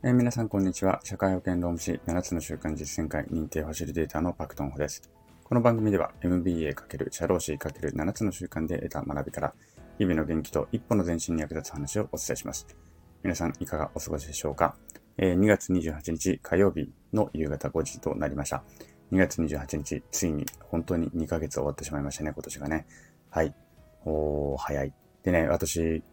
皆さんこんにちは。社会保険労務士7つの習慣実践会認定ファシリテーターのパクトンホです。この番組では MBA× 社労士 ×7 つの習慣で得た学びから日々の元気と一歩の前進に役立つ話をお伝えします。皆さんいかがお過ごしでしょうか。2月28日火曜日の夕方5時となりました。2月28日ついに本当に2ヶ月終わってしまいましたね、今年がね。はい、早い。でね、私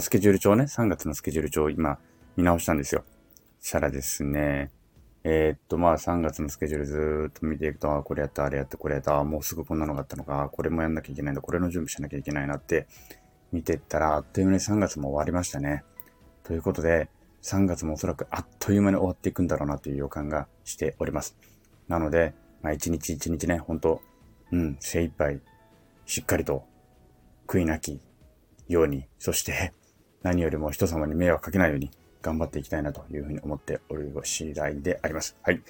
スケジュール帳ね、3月のスケジュール帳今見直したんですよ。したらですね、3月のスケジュールずーっと見ていくと、これやった、あれやった、これやった、もうすぐこんなのがあったのか、これもやんなきゃいけないんだ、これの準備しなきゃいけないなって見てったら、あっという間に3月も終わりましたね。ということで、3月もおそらくあっという間に終わっていくんだろうなという予感がしております。なので、一日一日ね、本当、精一杯、しっかりと悔いなきように、そして何よりも人様に迷惑かけないように、頑張っていきたいなというふうに思っておる次第であります。はい。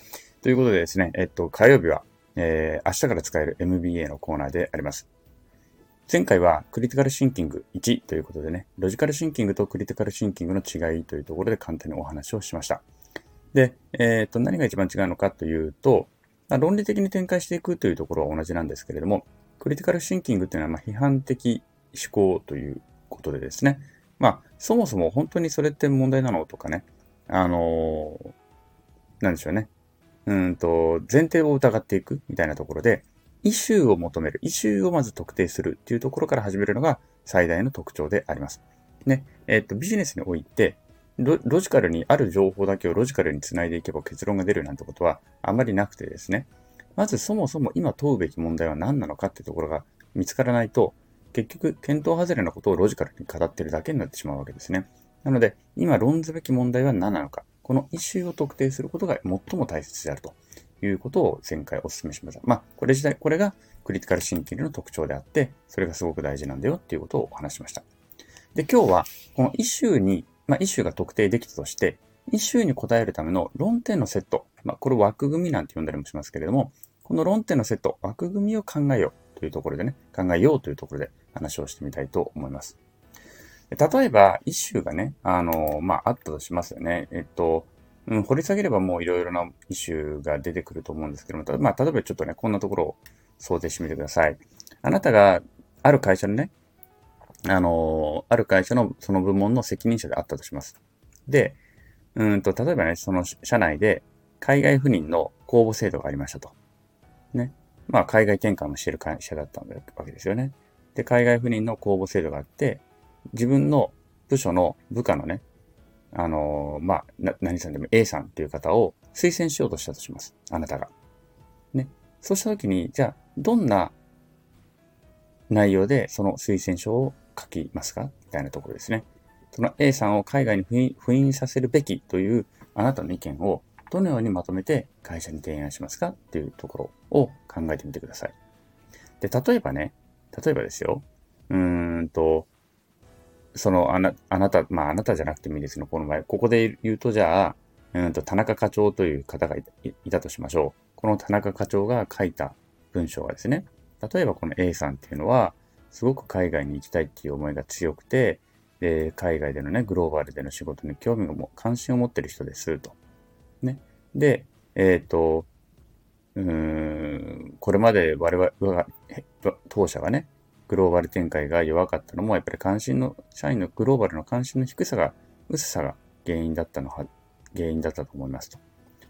ということでですね、火曜日は、明日から使える MBA のコーナーであります。前回はクリティカルシンキング1ということでね、ロジカルシンキングとクリティカルシンキングの違いというところで簡単にお話をしました。で、何が一番違うのかというと、論理的に展開していくというところは同じなんですけれども、クリティカルシンキングというのは批判的思考ということでですね、そもそも本当にそれって問題なのとかね、なんでしょうね。前提を疑っていくみたいなところで、イシューを求める、イシューをまず特定するっていうところから始めるのが最大の特徴であります。ね、ビジネスにおいて、ロジカルにある情報だけをロジカルにつないでいけば結論が出るなんてことはあまりなくてですね、まずそもそも今問うべき問題は何なのかっていうところが見つからないと、結局、検討外れなことをロジカルに語っているだけになってしまうわけですね。なので、今論ずべき問題は何なのか、このイシューを特定することが最も大切であるということを前回お勧めしました。これがクリティカルシンキングの特徴であって、それがすごく大事なんだよっていうことをお話ししました。で、今日は、このイシューに、イシューが特定できたとして、イシューに答えるための論点のセット、これ枠組みなんて呼んだりもしますけれども、この論点のセット、枠組みを考えよう。考えようというところで話をしてみたいと思います。例えば、イシューがね、あったとしますよね。掘り下げればもういろいろなイシューが出てくると思うんですけども、例えばちょっとね、こんなところを想定してみてください。あなたがある会社のね、ある会社のその部門の責任者であったとします。で、例えばね、その社内で海外赴任の公募制度がありましたと。ね。海外転換もしている会社だったわけですよね。で、海外赴任の公募制度があって、自分の部署の部下のね、何さんでも A さんっていう方を推薦しようとしたとします。あなたが。ね。そうしたときに、じゃあ、どんな内容でその推薦書を書きますかみたいなところですね。その A さんを海外に赴任させるべきというあなたの意見をどのようにまとめて会社に提案しますかっていうところを考えてみてください。で、例えばですよ。あなた、あなたじゃなくてもいいですね。この前、ここで言うと、じゃあ、田中課長という方がいたとしましょう。この田中課長が書いた文章はですね、例えばこの A さんっていうのは、すごく海外に行きたいっていう思いが強くて、海外でのね、グローバルでの仕事に興味も関心を持ってる人です、と。ね、で、これまで我々が、当社がね、グローバル展開が弱かったのも、やっぱり社員のグローバルの関心の低さが、薄さが原因だったと思いますと。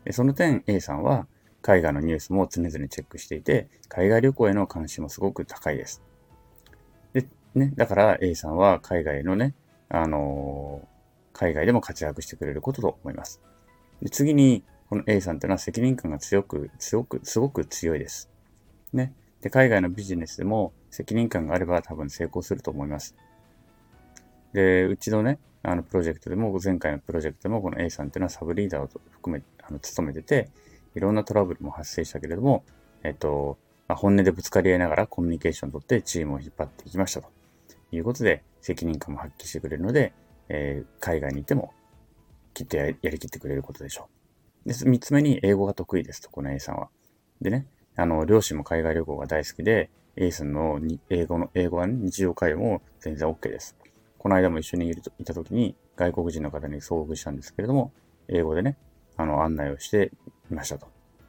で、その点 A さんは、海外のニュースも常々チェックしていて、海外旅行への関心もすごく高いです。で、ね、だから A さんは海外のね、海外でも活躍してくれることと思います。で、次に、この A さんというのは責任感がすごく強いです。ね。で、海外のビジネスでも責任感があれば多分成功すると思います。で、うちのね、プロジェクトでも、前回のプロジェクトでも、この A さんというのはサブリーダーを含め、務めてて、いろんなトラブルも発生したけれども、本音でぶつかり合いながらコミュニケーションをとってチームを引っ張っていきましたということで、責任感も発揮してくれるので、海外にいても、きっとやりきってくれることでしょう。で、3つ目に英語が得意ですと、この A さんは。でね、両親も海外旅行が大好きで、A さんの英語は、ね、日常会話も全然 OK です。この間も一緒にいた時に外国人の方に遭遇したんですけれども、英語でね、案内をしていましたと。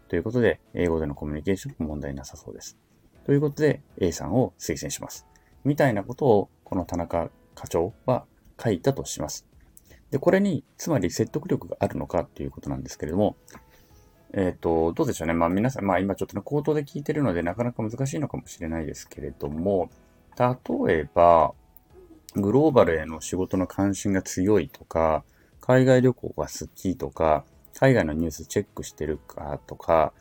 ということで、英語でのコミュニケーションも問題なさそうです。ということで、A さんを推薦します。みたいなことを、この田中課長は書いたとします。で、これに、つまり説得力があるのかということなんですけれども、どうでしょうね。まあ皆さん、まあ今ちょっとね、口頭で聞いてるので、なかなか難しいのかもしれないですけれども、例えば、グローバルへの仕事の関心が強いとか、海外旅行が好きとか、海外のニュースチェックしてるかとか、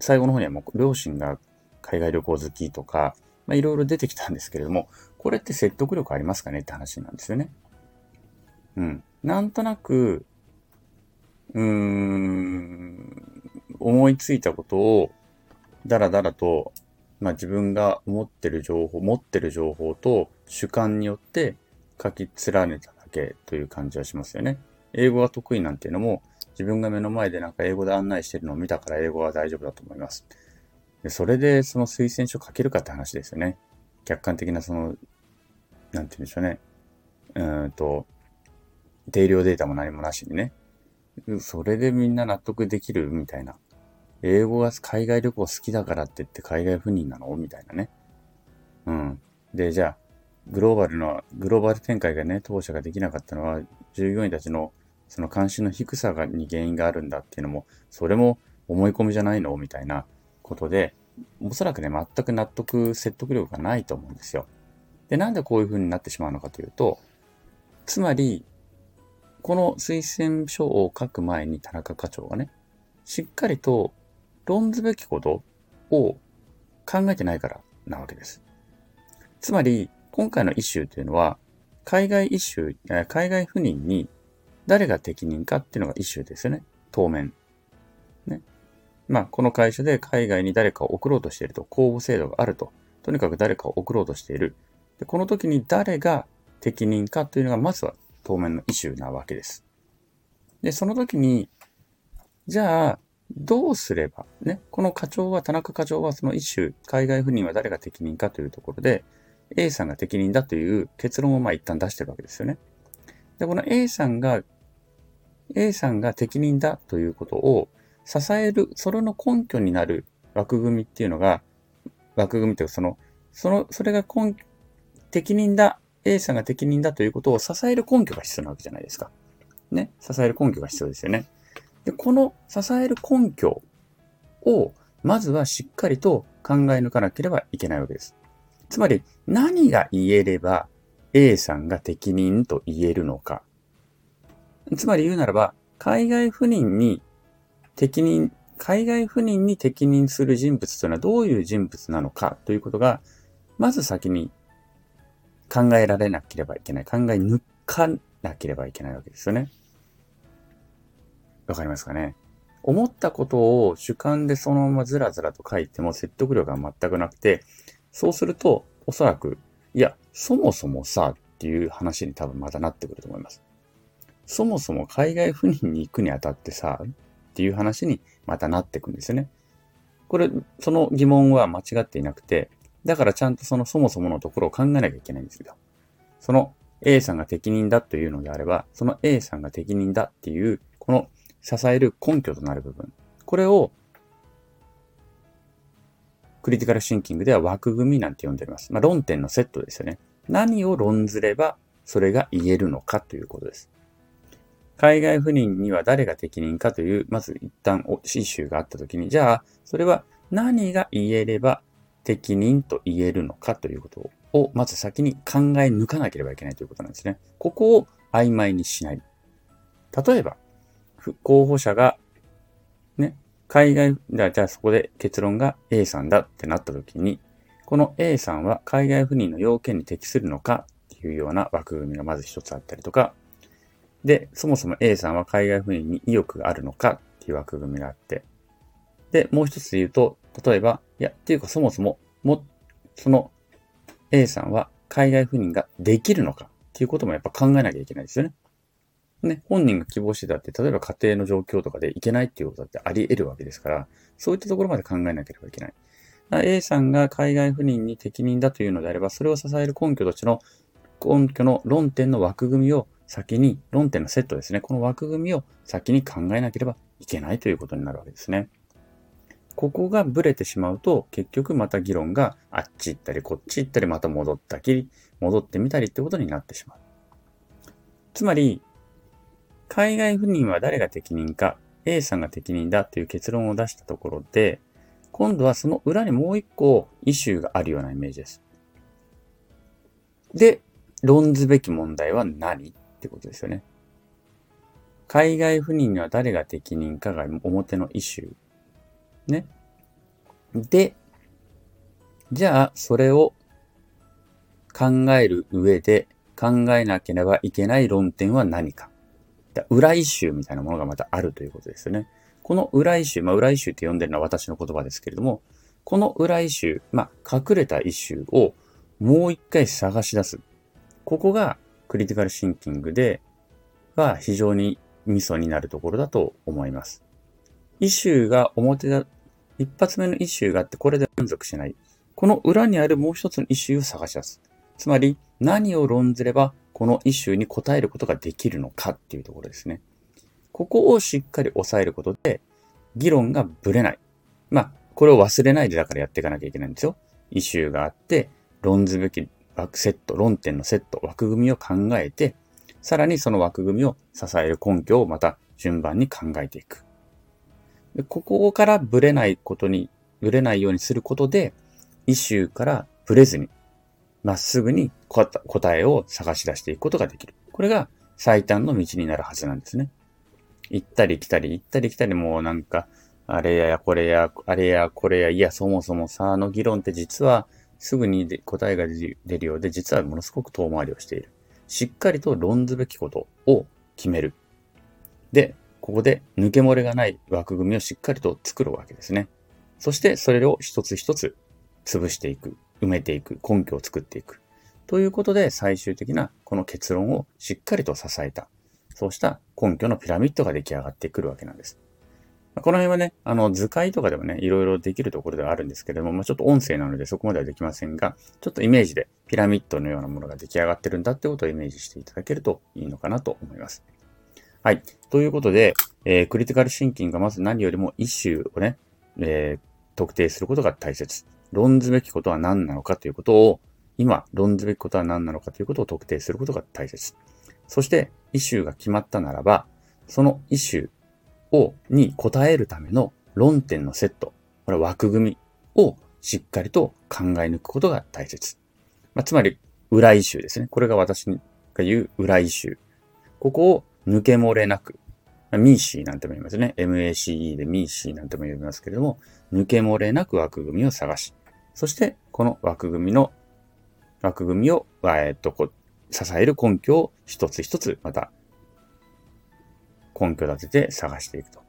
最後の方にはもう両親が海外旅行好きとか、まあいろいろ出てきたんですけれども、これって説得力ありますかねって話なんですよね。うん。なんとなく、思いついたことを、だらだらと、まあ自分が持ってる情報と主観によって書き連ねただけという感じはしますよね。英語が得意なんていうのも、自分が目の前でなんか英語で案内してるのを見たから英語は大丈夫だと思います。で、それでその推薦書書けるかって話ですよね。客観的なその、なんて言うんでしょうね。定量データも何もなしにね。それでみんな納得できるみたいな。英語が海外旅行好きだからって言って海外赴任なのみたいなね。うん。で、じゃあ、グローバル展開がね、当社ができなかったのは、従業員たちのその関心の低さに原因があるんだっていうのも、それも思い込みじゃないのみたいなことで、おそらくね、全く納得、説得力がないと思うんですよ。で、なんでこういう風になってしまうのかというと、つまり、この推薦書を書く前に田中課長はね、しっかりと論ずべきことを考えてないからなわけです。つまり、今回のイシューというのは、海外赴任に誰が適任かっていうのがイシューですよね。当面。ね。まあ、この会社で海外に誰かを送ろうとしていると、公募制度があると。とにかく誰かを送ろうとしている。で、この時に誰が適任かというのが、まずは当面のイシューなわけです。で、その時に、じゃあ、どうすれば、ね、この田中課長はそのイシュー、海外赴任は誰が適任かというところで、A さんが適任だという結論をまあ一旦出してるわけですよね。で、この A さんが適任だということを支える、それの根拠になる枠組みっていうのが、枠組みというかそれが適任だ、A さんが適任だということを支える根拠が必要なわけじゃないですか。ね。支える根拠が必要ですよね。で、この支える根拠を、まずはしっかりと考え抜かなければいけないわけです。つまり、何が言えれば A さんが適任と言えるのか。つまり言うならば、海外赴任に適任する人物というのはどういう人物なのかということが、まず先に考え抜かなければいけないわけですよね。わかりますかね。思ったことを主観でそのままずらずらと書いても説得力が全くなくて、そうすると、おそらく、いや、そもそもさ、っていう話に多分またなってくると思います。そもそも海外赴任に行くにあたってさ、っていう話にまたなってくるんですよね。これ、その疑問は間違っていなくて、だからちゃんとそのそもそものところを考えなきゃいけないんですけど、その A さんが適任だというのであれば、その A さんが適任だっていう、この支える根拠となる部分、これをクリティカルシンキングでは枠組みなんて呼んでおります。まあ、論点のセットですよね。何を論ずればそれが言えるのかということです。海外赴任には誰が適任かという、まず一旦イシューがあったときに、じゃあ、それは何が言えれば適任と言えるのかということを、まず先に考え抜かなければいけないということなんですね。ここを曖昧にしない。例えば、候補者が、ね、じゃあそこで結論が A さんだってなった時に、この A さんは海外赴任の要件に適するのかっていうような枠組みがまず一つあったりとか、で、そもそも A さんは海外赴任に意欲があるのかっていう枠組みがあって、で、もう一つ言うと、例えば、いや、っていうかそもそも、その A さんは海外赴任ができるのかっていうこともやっぱ考えなきゃいけないですよね。ね、本人が希望してたって、例えば家庭の状況とかでいけないっていうことだってあり得るわけですから、そういったところまで考えなければいけない。A さんが海外赴任に適任だというのであれば、それを支える根拠としての根拠の論点の枠組みを先に、論点のセットですね。この枠組みを先に考えなければいけないということになるわけですね。ここがブレてしまうと、結局また議論があっち行ったりこっち行ったり、また戻ってみたりってことになってしまう。つまり、海外赴任は誰が適任か、A さんが適任だという結論を出したところで、今度はその裏にもう一個イシューがあるようなイメージです。で、論ずべき問題は何ってことですよね。海外赴任には誰が適任かが表のイシュー。ね。で、じゃあそれを考える上で考えなければいけない論点は何か。裏イシューみたいなものがまたあるということですよね。この裏イシュー、裏イシューって呼んでるのは私の言葉ですけれども、この裏イシュー、隠れたイシューをもう一回探し出す。ここがクリティカルシンキングでは非常にミソになるところだと思います。イシューが一発目のイシューがあって、これで満足しない。この裏にあるもう一つのイシューを探し出す。つまり何を論ずればこのイシューに答えることができるのかっていうところですね。ここをしっかり押さえることで議論がぶれない。これを忘れないでだからやっていかなきゃいけないんですよ。イシューがあって、論ずべきセット、論点のセット、枠組みを考えて、さらにその枠組みを支える根拠をまた順番に考えていく。で、ここからぶれないようにすることで、イシューからぶれずに、まっすぐに答えを探し出していくことができる。これが最短の道になるはずなんですね。行ったり来たり、もうなんか、あれやこれや、いや、そもそもさ、あの議論って実はすぐに答えが出るようで、実はものすごく遠回りをしている。しっかりと論ずべきことを決める。で、ここで抜け漏れがない枠組みをしっかりと作るわけですね。そしてそれを一つ一つ潰していく、埋めていく、根拠を作っていく。ということで、最終的なこの結論をしっかりと支えた、そうした根拠のピラミッドが出来上がってくるわけなんです。この辺はね、図解とかでもね、いろいろできるところではあるんですけれども、ちょっと音声なのでそこまではできませんが、ちょっとイメージでピラミッドのようなものが出来上がってるんだってことをイメージしていただけるといいのかなと思います。はい。ということで、クリティカルシンキングがまず何よりもイシューをね、特定することが大切。論ずべきことは何なのかということを、特定することが大切。そして、イシューが決まったならば、そのイシューに答えるための論点のセット、これ枠組みをしっかりと考え抜くことが大切。つまり、裏イシューですね。これが私が言う裏イシュー。ここを抜け漏れなく、MACE なんても言いますね。MACE で MACE なんても言いますけれども、抜け漏れなく枠組みを探し、そして、この枠組みを、支える根拠を一つ一つ、また、根拠立てて探していくと。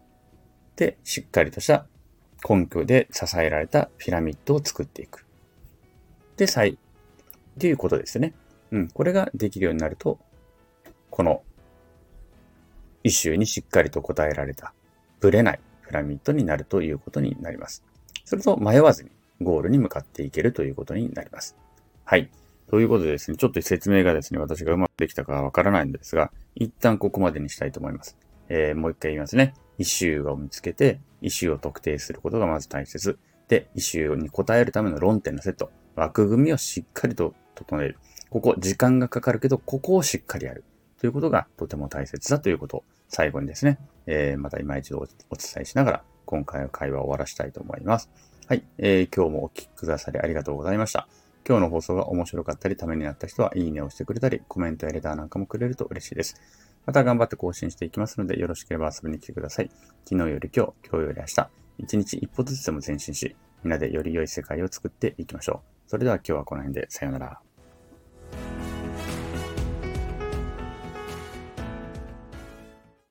で、しっかりとした根拠で支えられたピラミッドを作っていく。で、っていうことですね。これができるようになると、この、イシューにしっかりと答えられた、ぶれないピラミッドになるということになります。すると、迷わずに、ゴールに向かっていけるということになります。はい。ということでですね、ちょっと説明がですね、私がうまくできたかわからないんですが、一旦ここまでにしたいと思います。もう一回言いますね。イシューを見つけて、イシューを特定することがまず大切。で、イシューに答えるための論点のセット、枠組みをしっかりと整える。ここ、時間がかかるけど、ここをしっかりやる。ということがとても大切だということを最後にですね、また今一度お伝えしながら、今回の会話を終わらしたいと思います。はい、今日もお聞きくださりありがとうございました。今日の放送が面白かったりためになった人はいいねをしてくれたり、コメントやレターなんかもくれると嬉しいです。また頑張って更新していきますので、よろしければ遊びに来てください。昨日より今日、今日より明日、一日一歩ずつでも前進し、みんなでより良い世界を作っていきましょう。それでは今日はこの辺で、さようなら。